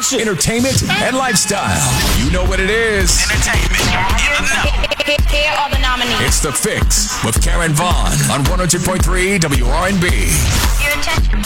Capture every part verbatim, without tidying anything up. action, entertainment, and lifestyle. You know what it is. Entertainment. You know. Here are the nominees. It's The Fix with Karen Vaughn on one hundred two point three W R N B. Your attention.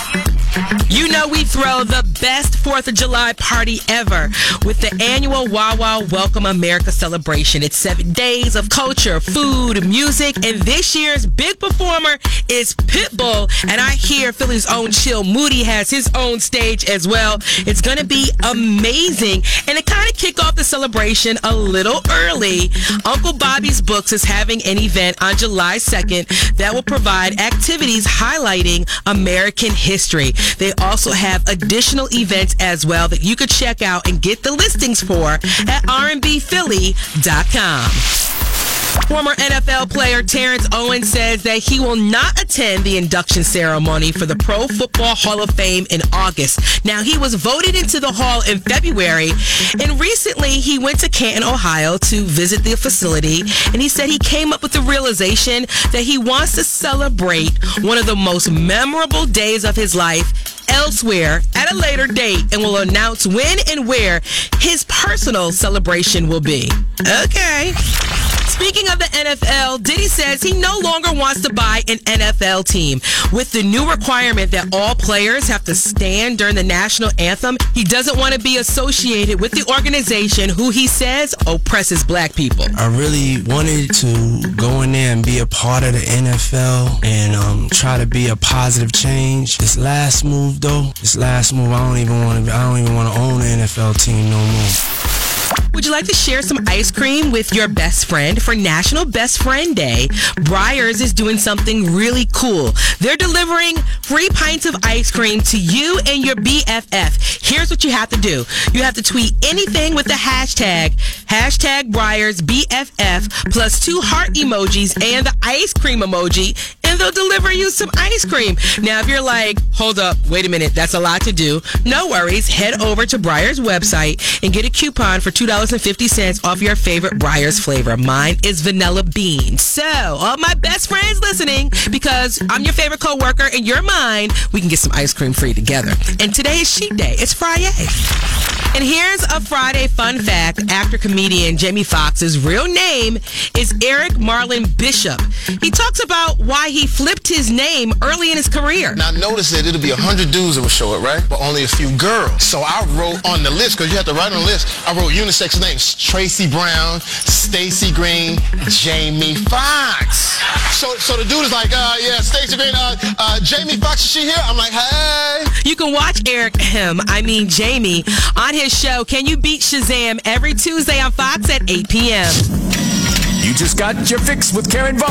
You know we throw the best fourth of July party ever with the annual Wawa Welcome America celebration. It's seven days of culture, food, music, and this year's big performer is Pitbull. And I hear Philly's own Chill Moody has his own stage as well. It's going to be amazing. And to kind of kick off the celebration a little early, Uncle Bobby's Books is having an event on July second that will provide activities highlighting American history. They also have additional events as well that you could check out and get the listings for at r n b philly dot com. Former N F L player Terrence Owens says that he will not attend the induction ceremony for the Pro Football Hall of Fame in August. Now, he was voted into the hall in February, and recently he went to Canton, Ohio to visit the facility, and he said he came up with the realization that he wants to celebrate one of the most memorable days of his life elsewhere at a later date, and will announce when and where his personal celebration will be. Okay. Speaking of the N F L, Diddy says he no longer wants to buy an N F L team. With the new requirement that all players have to stand during the national anthem, he doesn't want to be associated with the organization who he says oppresses black people. I really wanted to go in there and be a part of the N F L and um, try to be a positive change. This last move, though, this last move, I don't even want to. I don't even want to own an N F L team no more. Would you like to share some ice cream with your best friend? For National Best Friend Day, Breyers is doing something really cool. They're delivering free pints of ice cream to you and your B F F. Here's what you have to do. You have to tweet anything with the hashtag, hashtag Breyers B F F, plus two heart emojis and the ice cream emoji, and they'll deliver you some ice cream. Now, if you're like, hold up, wait a minute, that's a lot to do, no worries. Head over to Breyers' website and get a coupon for two dollars and fifty cents off your favorite Breyers flavor. Mine is vanilla bean. So, all my best friends listening, because I'm your favorite coworker and you're mine, we can get some ice cream free together. And today is Sheet Day. It's Friday. And here's a Friday fun fact. Actor comedian Jamie Foxx's real name is Eric Marlon Bishop. He talks about why he flipped his name early in his career. Now, I noticed that it'll be one hundred dudes that will show it, right? But only a few girls. So I wrote on the list, because you have to write on the list, I wrote unisex names. Tracy Brown, Stacey Green, Jamie Foxx. So so the dude is like, uh, yeah, Stacey Green, uh, uh, Jamie Foxx, is she here? I'm like, hey. You can watch Eric, him, I mean Jamie, on his show, Can You Beat Shazam, every Tuesday on Fox at eight p.m. You just got your fix with Karen Vaughn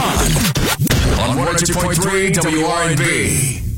on one oh two point three W R N B.